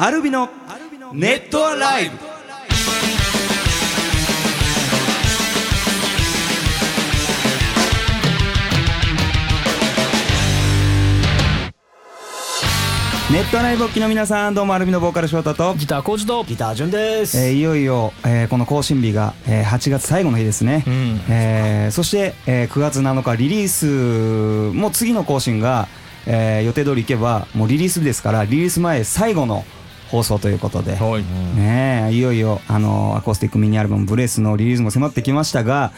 アルビのネットアライブ。ネットアライブお聞きの皆さん、どうもアルビのボーカル翔太とギターコーチとギタージュンです、いよいよ、この更新日が、8月最後の日ですね、そして、9月7日リリースも次の更新が、予定通りいけばもうリリースですから、リリース前最後の放送ということで、いよいよアコースティックミニアルバムブレスのリリースも迫ってきましたが、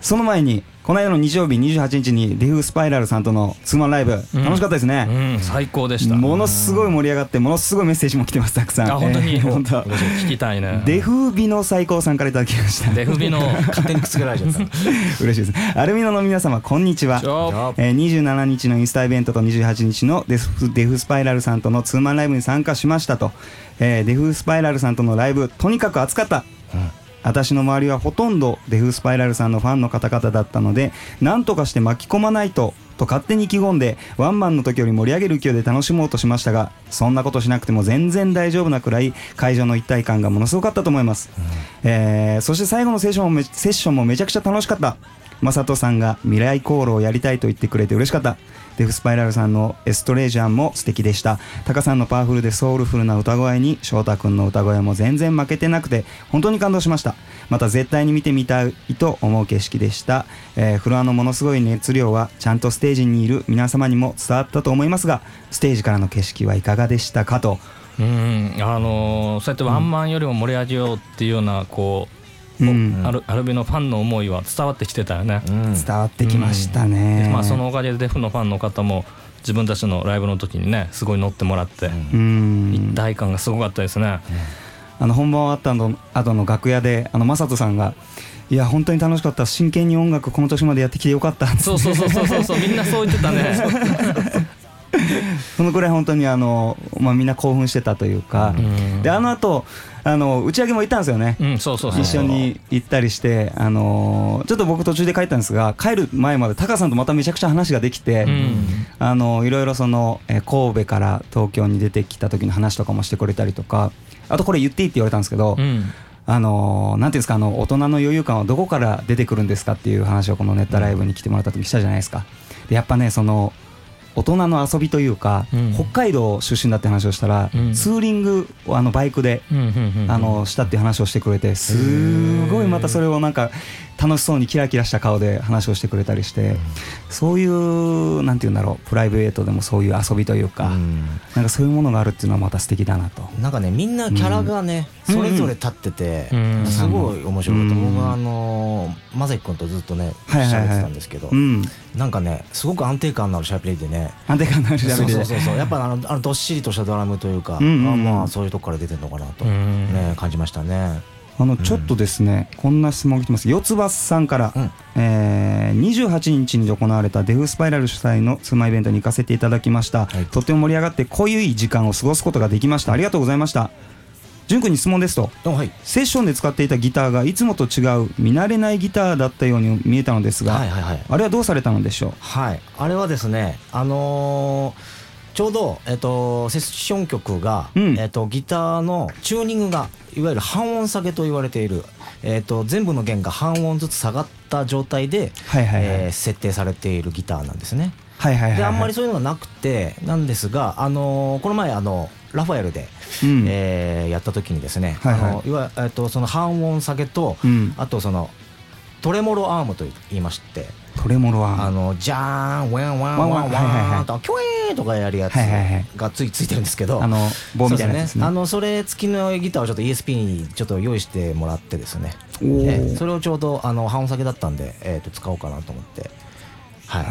その前にこの間の日曜日28日にデフスパイラルさんとのツーマンライブ、楽しかったですね、最高でした。ものすごい盛り上がって、ものすごいメッセージも来てます、たくさん。本当に本当聞きたいね。デフビの最高さんからいただきました。デフビの勝手にくすぐられちゃった嬉しいです。アルミノの皆様こんにちは。27日のインスタイベントと28日のデフスパイラルさんとのツーマンライブに参加しましたと、デフスパイラルさんとのライブとにかく熱かった、私の周りはほとんどデフスパイラルさんのファンの方々だったので、なんとかして巻き込まないとと勝手に意気込んで、ワンマンの時より盛り上げる勢いで楽しもうとしましたが、そんなことしなくても全然大丈夫なくらい会場の一体感がものすごかったと思います、そして最後のセッションもめちゃくちゃ楽しかった。マサトさんが未来航路をやりたいと言ってくれて嬉しかった。デフスパイラルさんのエストレージャンも素敵でした。タカさんのパワフルでソウルフルな歌声に翔太くんの歌声も全然負けてなくて本当に感動しました。また絶対に見てみたいと思う景色でした、フロアのものすごい熱量はちゃんとステージにいる皆様にも伝わったと思いますが、ステージからの景色はいかがでしたかと。そうやってワンマンよりも盛り上げようっていうようなこうアルビのファンの思いは伝わってきてたよね、伝わってきましたね、そのおかげでデフのファンの方も自分たちのライブの時にね、すごい乗ってもらって、一体感がすごかったですね、本番終わった後の楽屋でマサトさんが、いや本当に楽しかった、真剣に音楽この年までやってきてよかったって。そうみんなそう言ってたねそのくらい本当にみんな興奮してたというか、で後打ち上げも行ったんですよね、一緒に行ったりして、ちょっと僕途中で帰ったんですが、帰る前までタカさんとまためちゃくちゃ話ができて、いろいろその神戸から東京に出てきた時の話とかもしてくれたりとか、あとこれ言っていいって言われたんですけど、なんていうんですか、大人の余裕感はどこから出てくるんですかっていう話をこのネットライブに来てもらった時したじゃないですか。でやっぱね、その大人の遊びというか、北海道出身だって話をしたら、ツーリングをバイクでしたって話をしてくれて、すごいまたそれをなんか楽しそうにキラキラした顔で話をしてくれたりして、そういうなんていうんだろう、プライベートでもそういう遊びというか、なんかそういうものがあるっていうのはまた素敵だなと。なんかね、みんなキャラがね、それぞれ立ってて、すごい面白かった。僕はまさきくんとずっとね喋ってたんですけど、なんかねすごく安定感のある喋りでね。安定感のある喋りで。そうやっぱどっしりとしたドラムというか、まあそういうとこから出てるのかなとね感じましたね。ちょっとですね、こんな質問が来てます。よつばさんから、28日に行われたデフスパイラル主催のツーマンイベントに行かせていただきました、とても盛り上がって濃ゆい時間を過ごすことができました。ありがとうございました。純君に質問ですと、セッションで使っていたギターがいつもと違う見慣れないギターだったように見えたのですが、あれはどうされたのでしょう。あれはですね、ちょうど、セッション曲が、ギターのチューニングがいわゆる半音下げと言われている、全部の弦が半音ずつ下がった状態で、設定されているギターなんですね。であんまりそういうのがなくてなんですが、この前ラファエルで、やった時にですね、その半音下げと、あとそのトレモロアームと言いまして、トレモロアームジャーンワンワンワンワンワンとキョエーとかやるやつがついてるんですけど、棒みたいなやつですね。それ付きのギターをちょっと ESP にちょっと用意してもらってですね、それをちょうど半音下げだったんで、使おうかなと思って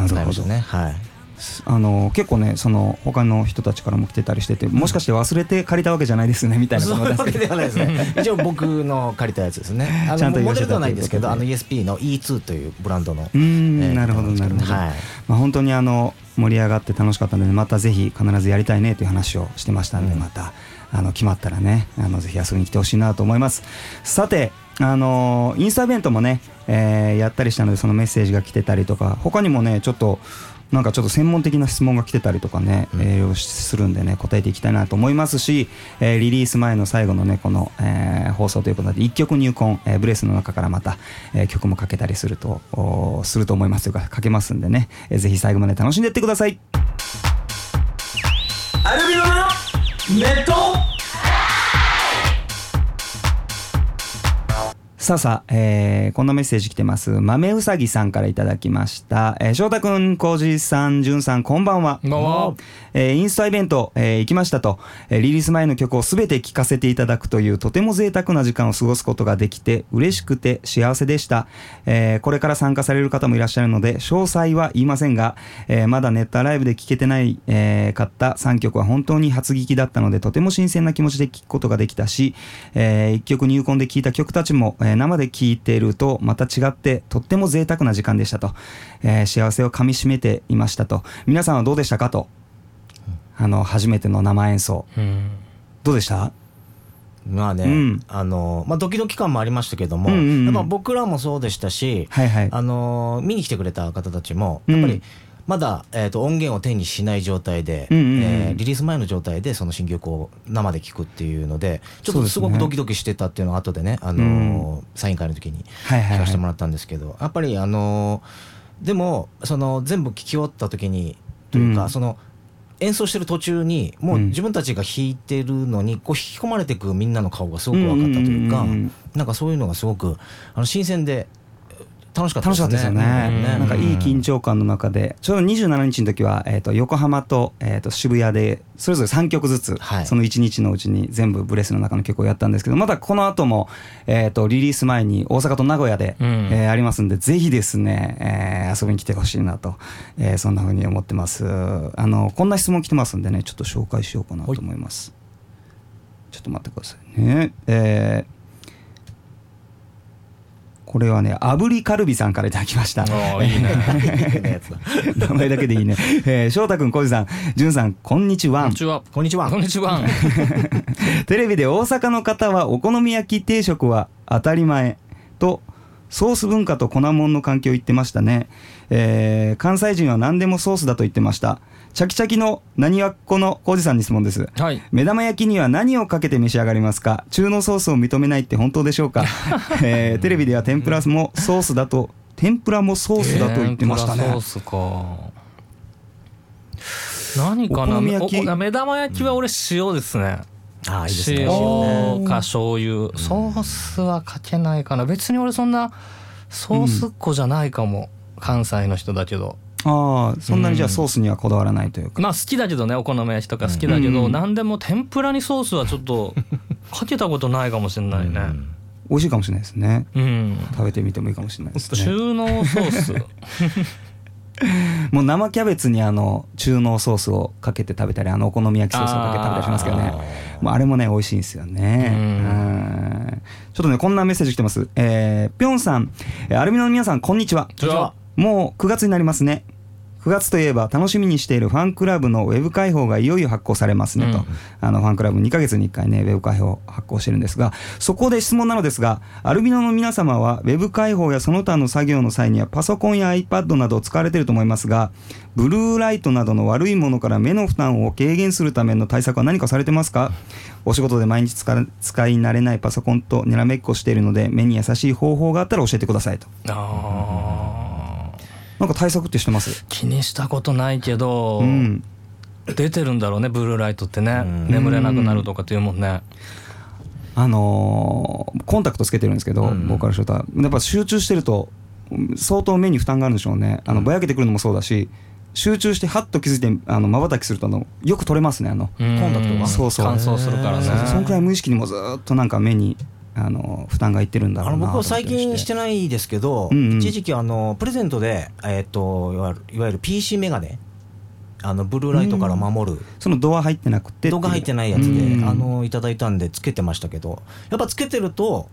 使いましたね。結構ね、その他の人たちからも来てたりしてて、もしかして忘れて借りたわけじゃないですねみたいな。そんなわけではないですね一応僕の借りたやつですね。モデルではないんですけど、ESP の E2 というブランドの。なるほどなるほど。本当に盛り上がって楽しかったので、またぜひ必ずやりたいねという話をしてましたので、また決まったらね、ぜひ遊びに来てほしいなと思います。さて、インスタイベントもね、やったりしたので、そのメッセージが来てたりとか、他にもねちょっとなんかちょっと専門的な質問が来てたりとかね、するんでね、答えていきたいなと思いますし、リリース前の最後のねこの放送ということで一曲入魂、ブレスの中からまた曲もかけたりすると思いますというか、かけますんでね、ぜひ最後まで楽しんでいってください。アルビノのネットさあさあ、こんなメッセージ来てます。豆うさぎさんからいただきました、翔太くん、浩二さん、淳さん、こんばんは。インスタイベント、行きましたと、リリース前の曲をすべて聴かせていただくというとても贅沢な時間を過ごすことができて嬉しくて幸せでした、これから参加される方もいらっしゃるので詳細は言いませんが、まだネットライブで聴けてない、かった3曲は本当に初聴きだったのでとても新鮮な気持ちで聴くことができたし、1曲入魂で聴いた曲たちも、生で聴いているとまた違ってとっても贅沢な時間でしたと、幸せをかみしめていましたと。皆さんはどうでしたかと、初めての生演奏、うん、どうでした？まあね、うん、ドキドキ感もありましたけども、うんうんうん、やっぱ僕らもそうでしたし、はいはい、見に来てくれた方たちもやっぱり、うん、まだ、音源を手にしない状態で、うんうんうん、リリース前の状態でその新曲を生で聴くっていうのでちょっとすごくドキドキしてたっていうのを後でね、サイン会の時に聞かせてもらったんですけど、はいはいはい、やっぱりでもその全部聴き終わった時にというか、うん、その演奏してる途中にもう自分たちが弾いてるのにこう引き込まれていくみんなの顔がすごく分かったというか、うんうんうん、なんかそういうのがすごく新鮮で楽しかったですよね。なんかいい緊張感の中でちょうど27日の時は、横浜と、渋谷でそれぞれ3曲ずつ、はい、その1日のうちに全部ブレスの中の曲をやったんですけど、またこの後も、リリース前に大阪と名古屋で、ありますんでぜひですね、遊びに来てほしいなと、そんな風に思ってます。こんな質問来てますんでね、ちょっと紹介しようかなと思います。ちょっと待ってくださいね。これはね、炙りカルビさんからいただきました。いいな名前だけでいいね、翔太くん、浩二さん、淳さん、こんにちは。こんにちは。こんにちは。こんにちは。テレビで大阪の方はお好み焼き定食は当たり前とソース文化と粉もんの関係を言ってましたね、関西人は何でもソースだと言ってました。シャキシャキの何はっこの浩二さんに質問です、はい、目玉焼きには何をかけて召し上がりますか？中濃ソースを認めないって本当でしょうか？、テレビでは天ぷらもソースだと言ってましたね。天ぷらソースか。何かな、目玉焼きは俺塩ですね、ああいいですね、塩か醤油、ソースはかけないかな。別に俺そんなソースっ子じゃないかも、うん、関西の人だけど。ああ、そんなにじゃあソースにはこだわらないというか、まあ好きだけどね、お好み焼きとか好きだけど、何でも天ぷらにソースはちょっとかけたことないかもしれないね。美味しいかもしれないですね、うん、食べてみてもいいかもしれないですね、中濃ソース。もう生キャベツに中濃ソースをかけて食べたり、お好み焼きソースをかけて食べたりしますけどね、もうあれもね美味しいんですよね。うん、ちょっとねこんなメッセージ来てます。ぴょんさん、アルミノの皆さん、こんにちは。こんにちは。もう9月になりますね。9月といえば楽しみにしているファンクラブのウェブ開放がいよいよ発行されますねと、うん、ファンクラブ2ヶ月に1回ねウェブ開放発行してるんですが、そこで質問なのですが、アルビノの皆様はウェブ開放やその他の作業の際にはパソコンや iPad などを使われていると思いますが、ブルーライトなどの悪いものから目の負担を軽減するための対策は何かされてますか？お仕事で毎日使い慣れないパソコンとにらめっこしているので、目に優しい方法があったら教えてくださいと。なんか対策ってしてます？気にしたことないけど、うん、出てるんだろうねブルーライトってね、眠れなくなるとかっていうもんね。コンタクトつけてるんですけど、ボーカルショーターやっぱ集中してると相当目に負担があるんでしょうね。ぼやけてくるのもそうだし、集中してハッと気づいて瞬きするとよく取れますね、コンタクトが。そうそう、乾燥するからね。そうそう、そのくらい無意識にもずっとなんか目に負担がいってるんだろうな。僕は最近してないですけど、うんうん、一時期プレゼントで、いわゆる PC メガネ、ブルーライトから守る、そのドア入ってなくてドアが入ってないやつで、いただいたんでつけてましたけど、やっぱつけてると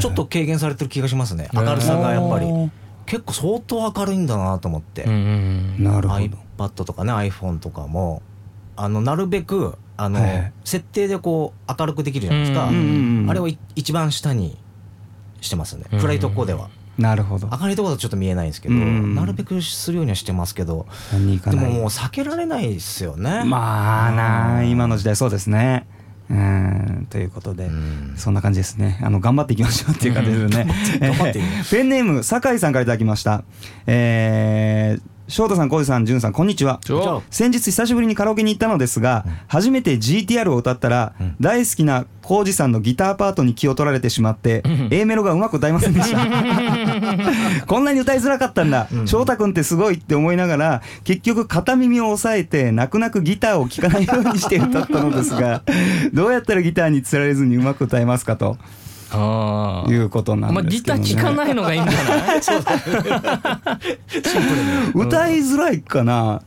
ちょっと軽減されてる気がしますね、はいはい、明るさがやっぱり結構相当明るいんだなと思って、なるほど。 iPad とかね iPhone とかもなるべく設定でこう明るくできるじゃないですか、あれを一番下にしてますね、暗いとこでは。なるほど。明るいところだとちょっと見えないんですけど、なるべくするようにはしてますけど、でももう避けられないですよね。まあな、今の時代そうですね。ということで、そんな感じですね。頑張っていきましょうっていう感じですね。ペンネーム酒井さんからいただきました。翔太さん、浩二さん、淳さん、こんにちは。先日久しぶりにカラオケに行ったのですが、初めて GTR を歌ったら、大好きな浩二さんのギターパートに気を取られてしまって、A メロがうまく歌えませんでしたこんなに歌いづらかったんだ、翔太くんってすごいって思いながら、結局片耳を押さえて泣く泣くギターを聴かないようにして歌ったのですがどうやったらギターにつられずにうまく歌えますかということなんですけどね。ギター聴かないのがいいんじゃない歌いづらいかな。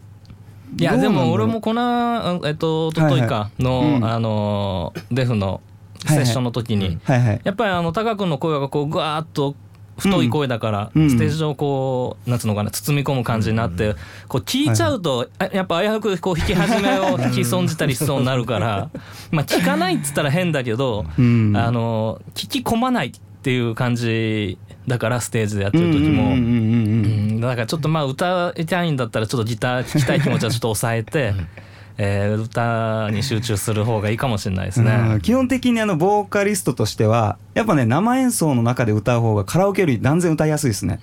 いやでも俺もこのおとといかのデフのセッションの時にやっぱりタカ君の声がこうグワーッと太い声だからステージ上こうなんつうのかな、包み込む感じになってこう聞いちゃうとやっぱ危うくこう弾き始めを引き損じたりしそうになるから、まあ聞かないっつったら変だけど聞き込まないっていう感じだから、ステージでやってる時もだからちょっとまあ歌いたいんだったらちょっとギター聴きたい気持ちはちょっと抑えて歌に集中する方がいいかもしれないですね。基本的にボーカリストとしてはやっぱね、生演奏の中で歌う方がカラオケより断然歌いやすいですね。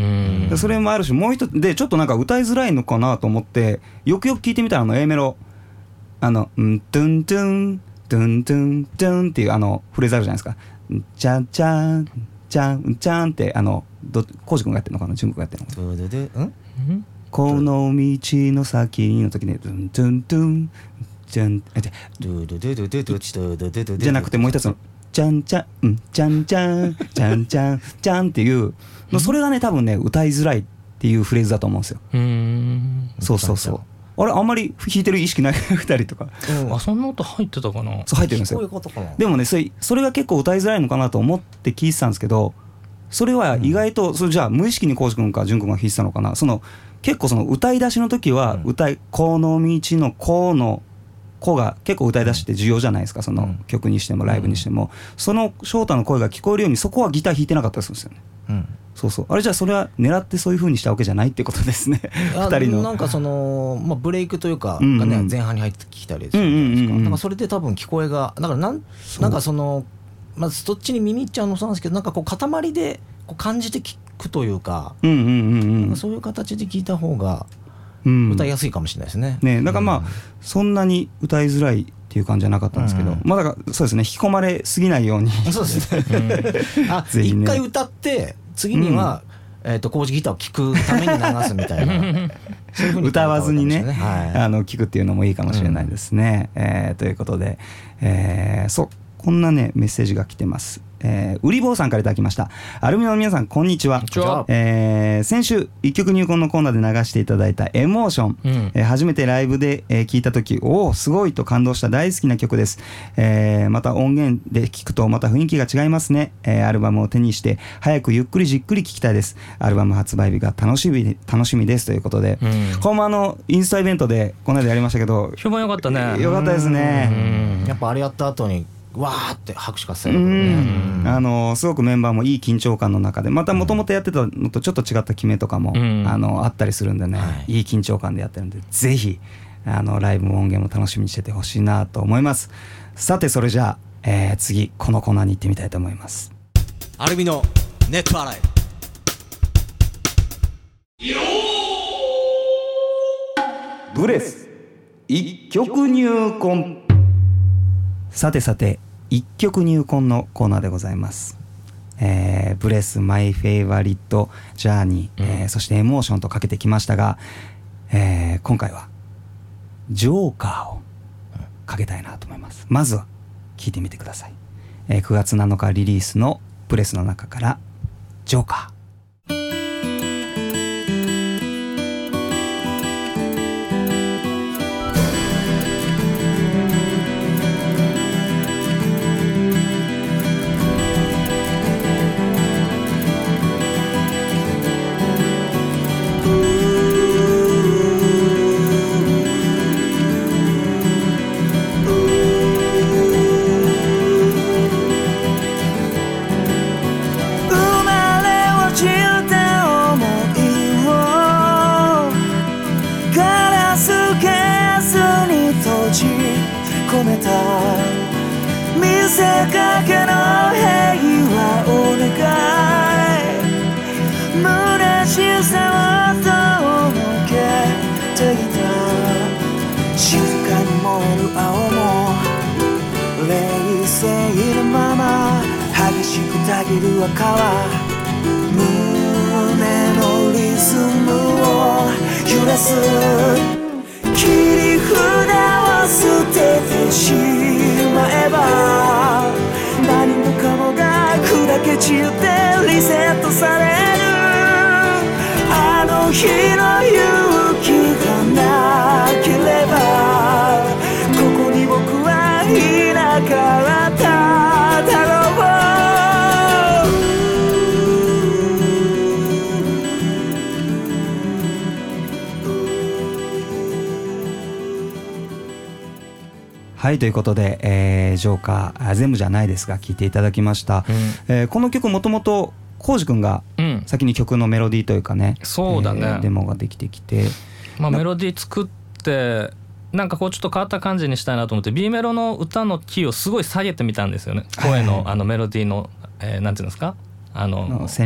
それもあるし、もう一つでちょっとなんか歌いづらいのかなと思ってよくよく聞いてみたら、A メロトゥントゥントゥントゥントゥンっていうフレーズあるじゃないですか。チャチャチャチャンって浩司君がやってるのかな、淳君がやってるのかな、この道の先の時にドゥンドゥンドゥンじゃなくて、もう一つのチャンチャンチャンチャンチャンチャンチャンっていうの、それがね多分ね歌いづらいっていうフレーズだと思うんですよ。そうそうそう。あれあんまり弾いてる意識ない2人とか、あそんな音入ってたかな。そう入ってるんですよ。でもねそれが結構歌いづらいのかなと思って聞いてたんですけど、それは意外とじゃあ無意識に浩司君か淳君が弾いてたのかな。結構その歌い出しの時はこの道のこの子が結構歌い出しって重要じゃないですか、その曲にしてもライブにしても。その翔太の声が聞こえるようにそこはギター弾いてなかったりするんですよね。そうそう。あれじゃあそれは狙ってそういう風にしたわけじゃないってことですね2人のなんかその、まあ、ブレイクというかがね前半に入ってきたりするじゃないですか。だからそれで多分聞こえがだからなんかそのまずそっちに耳いっちゃうのそうなんですけど、なんかこう塊でこう感じて聞くというか、そういう形で聞いた方が歌いやすいかもしれないですね。だからまあそんなに歌いづらいっていう感じじゃなかったんですけど、まあだからそうですね、引き込まれすぎないように。そうですね。一回歌って次には工事ギターを聴くために流すみたいな。歌わずにね、聴くっていうのもいいかもしれないですね。ということで、こんなねメッセージが来てます。ウリボーさんからいただきました。アルミナの皆さんこんにちは。先週一曲入魂のコーナーで流していただいたエモーション、初めてライブで聴いた時、おおすごいと感動した大好きな曲です。また音源で聴くとまた雰囲気が違いますね。アルバムを手にして早くゆっくりじっくり聴きたいです。アルバム発売日が楽しみですということで、これもインスタイベントでこの間やりましたけど、評判良かったね。良かったですね。やっぱあれやった後にわーって拍手がする、すごくメンバーもいい緊張感の中で、またもともとやってたのとちょっと違った決めとかも、あったりするんでね、いい緊張感でやってるんで、ぜひライブも音源も楽しみにしててほしいなと思います。さてそれじゃあ、次このコーナーに行ってみたいと思います。アルミのネットアライブブレス一曲入魂。さてさて一曲入魂のコーナーでございます。ブレスマイフェイバリットジャーニー、そしてエモーションとかけてきましたが、今回はジョーカーをかけたいなと思います。まずは聴いてみてください。9月7日リリースのブレスの中からジョーカー。世界の平和を願い、虚しさを遠のけていた。静かに燃える青も冷静のまま、激しくたぎる赤は胸のリズムを揺らす。切り札を捨ててしまえば砕け散ってリセットされる。あの日の勇気がなければここに僕はいなかっただろう。はい、ということで、ジョーカー全部じゃないですが聴いていただきました、この曲もともと浩司くんが先に曲のメロディーというかね、そうだね、デモができてきて、まあ、メロディー作ってなんかこうちょっと変わった感じにしたいなと思って B メロの歌のキーをすごい下げてみたんですよね。声の、あのメロディーの、なんていうんですか、あの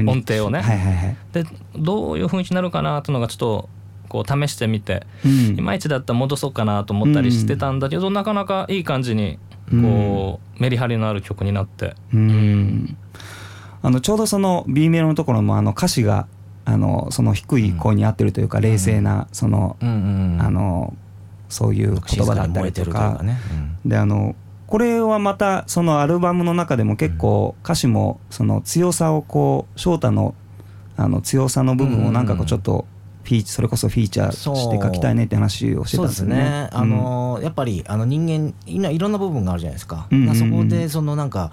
音程をね、はいはいはい、でどういう雰囲気になるかなというのがちょっとこう試してみて、いまいちだったら戻そうかなと思ったりしてたんだけど、なかなかいい感じにこうメリハリのある曲になって、あのちょうどその B メロのところもあの歌詞があのその低い声に合ってるというか、冷静なその、あのそういう言葉だったりとかで、あのこれはまたそのアルバムの中でも結構歌詞もその強さをこう翔太のあの強さの部分をなんかこうちょっとそれこそフィーチャーして書きたいねって話をしてたんですよね。そうですね、やっぱりあの人間いろんな部分があるじゃないですか、そこでそのなんか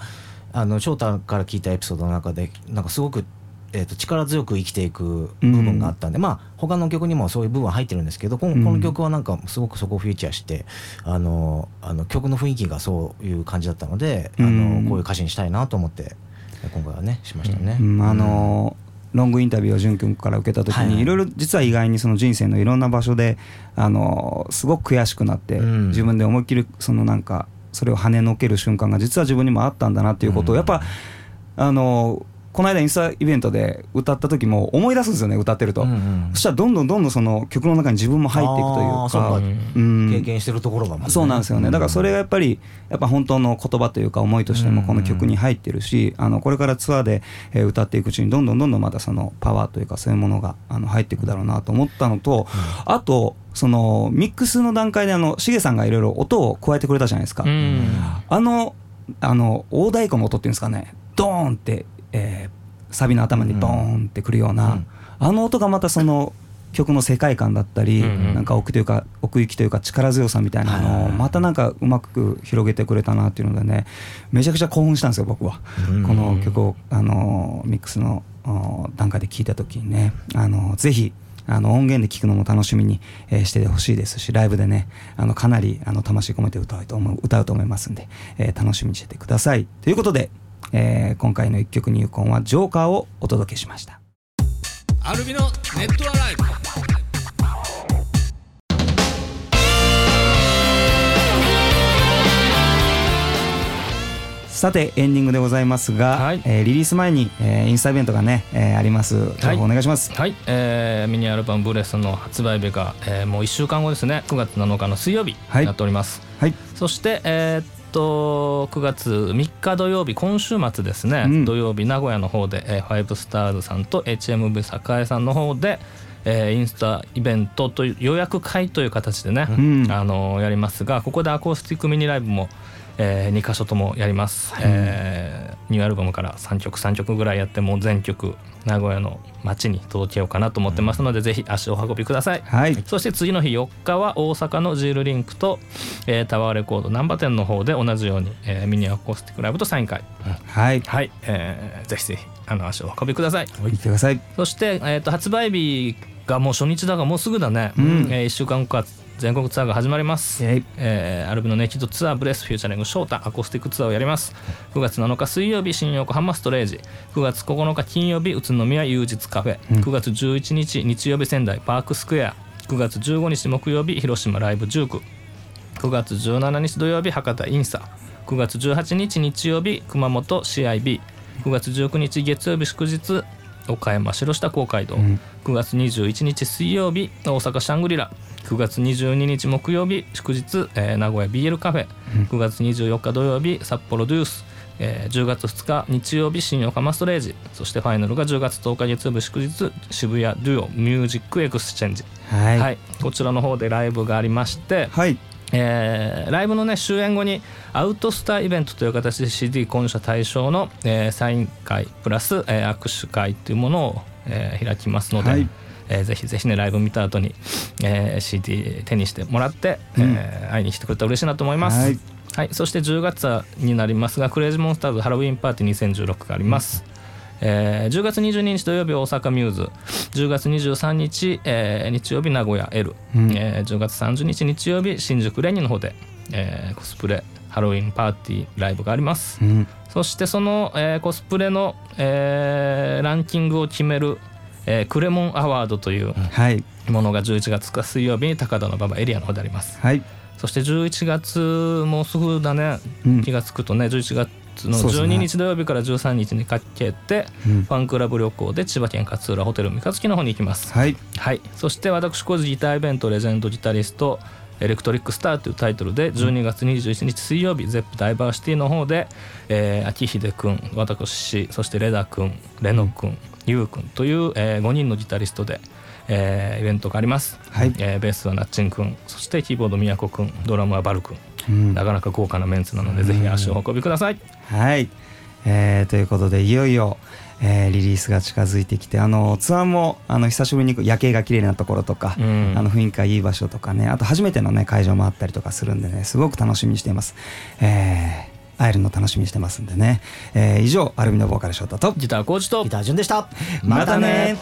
あの翔太から聞いたエピソードの中でなんかすごく、力強く生きていく部分があったんで、まあ他の曲にもそういう部分は入ってるんですけど、この曲はなんかすごくそこをフィーチャーしてあの曲の雰囲気がそういう感じだったので、こういう歌詞にしたいなと思って今回はねしましたね、ロングインタビューを淳君から受けた時にいろいろ実は意外にその人生のいろんな場所ですごく悔しくなって自分で思いっきりそのなんかそれを跳ねのける瞬間が実は自分にもあったんだなっていうことをやっぱこの間インスタイベントで歌った時も思い出すんですよね、歌ってると、そしたらどんどんその曲の中に自分も入っていくというか、経験してるところがもんね。そうなんですよね。だからそれがやっぱ本当の言葉というか思いとしてもこの曲に入ってるし、これからツアーで歌っていくうちにどんどんまたそのパワーというかそういうものが入っていくだろうなと思ったのと、あとそのミックスの段階でしげさんがいろいろ音を加えてくれたじゃないですか、あの大太鼓の音っていうんですかね、ドーンってサビの頭にボーンってくるような、あの音がまたその曲の世界観だったり、なんか奥行きというか力強さみたいなのをまたなんかうまく広げてくれたなっていうのでね、めちゃくちゃ興奮したんですよ僕は、この曲をミックスの段階で聴いた時にね、ぜひ音源で聴くのも楽しみにしてほしいですし、ライブでねかなり魂込めて歌うと思いますんで、楽しみにしててくださいということで、今回の一曲入魂はジョーカーをお届けしました。アルビのネットアライブ。さてエンディングでございますが、リリース前に、インスタイベントがね、あります。お願いします。ミニアルバムブレスの発売日が、もう1週間後ですね、9月7日の水曜日になっております、そして9月3日土曜日、今週末ですね、土曜日名古屋の方で、ファイブスターズさんと HMV 栄さんの方で、インスタイベントという予約会という形でね、やりますが、ここでアコースティックミニライブも、2カ所ともやります、ニューアルバムから3曲ぐらいやって、もう全曲名古屋の街に届けようかなと思ってますので、ぜひ足を運びください、そして次の日4日は大阪のジールリンクと、タワーレコード難波店の方で同じように、ミニアコースティックライブとサイン会、ぜひぜひ足を運びください。そして、発売日がもう初日だがもうすぐだね、1週間後から全国ツアーが始まります、アルビのネキッドツアーブレスフューチャリングショータアコースティックツアーをやります。9月7日水曜日新横浜ストレージ、9月9日金曜日宇都宮有日カフェ、9月11日日曜日仙台パークスクエア、9月15日木曜日広島ライブ19、9月17日土曜日博多インサ、9月18日日曜日熊本 CIB、 9月19日月曜日祝日岡山城下公会堂、うん、9月21日水曜日大阪シャングリラ、9月22日木曜日祝日、名古屋 BL カフェ、うん、9月24日土曜日札幌デュース、10月2日日曜日新横浜ストレージ、そしてファイナルが10月10日月曜日祝日渋谷デュオミュージックエクスチェンジ、はいはい、こちらの方でライブがありまして、はい、ライブの、ね、終演後にアウトスターイベントという形で CD 購入者対象の、サイン会プラス、握手会というものを、開きますので、はい、ぜひぜひねライブ見た後に、CD 手にしてもらって、うん、会いに来てくれたら嬉しいなと思います。はいはい、そして10月になりますがクレイジーモンスターズハロウィンパーティー2016があります。10月22日土曜日大阪ミューズ、10月23日、日曜日名古屋 L、うん、10月30日日曜日新宿レニーの方で、コスプレハロウィンパーティーライブがあります、うん、そしてその、コスプレの、ランキングを決める、クレモンアワードというものが11月2日水曜日に高田馬場エリアの方であります、はい、そして11月もうすぐだね、うん、気がつくとね11月の12日土曜日から13日にかけて、うん、ファンクラブ旅行で千葉県勝浦ホテル三日月の方に行きます、はいはい、そして私個人ギターイベントレジェンドギタリストエレクトリックスターというタイトルで12月21日水曜日ゼップダイバーシティの方で、秋秀くん、私、そしてレダくん、レノくん、ユウくんという、5人のギタリストで、イベントがあります、はい、ベースはナッチンくん、そしてキーボードみやこくん、ドラムはバルくん、うん、なかなか豪華なメンツなのでぜひ足をお運びください、うん、はい、ということでいよいよリリースが近づいてきて、ツアーも久しぶりに夜景が綺麗なところとか、うん、雰囲気がいい場所とかね、あと初めての、ね、会場もあったりとかするんでね、すごく楽しみにしています、会えるの楽しみにしてますんでね、以上アルミのボーカル翔太とギターコーチとギター順でした。またね。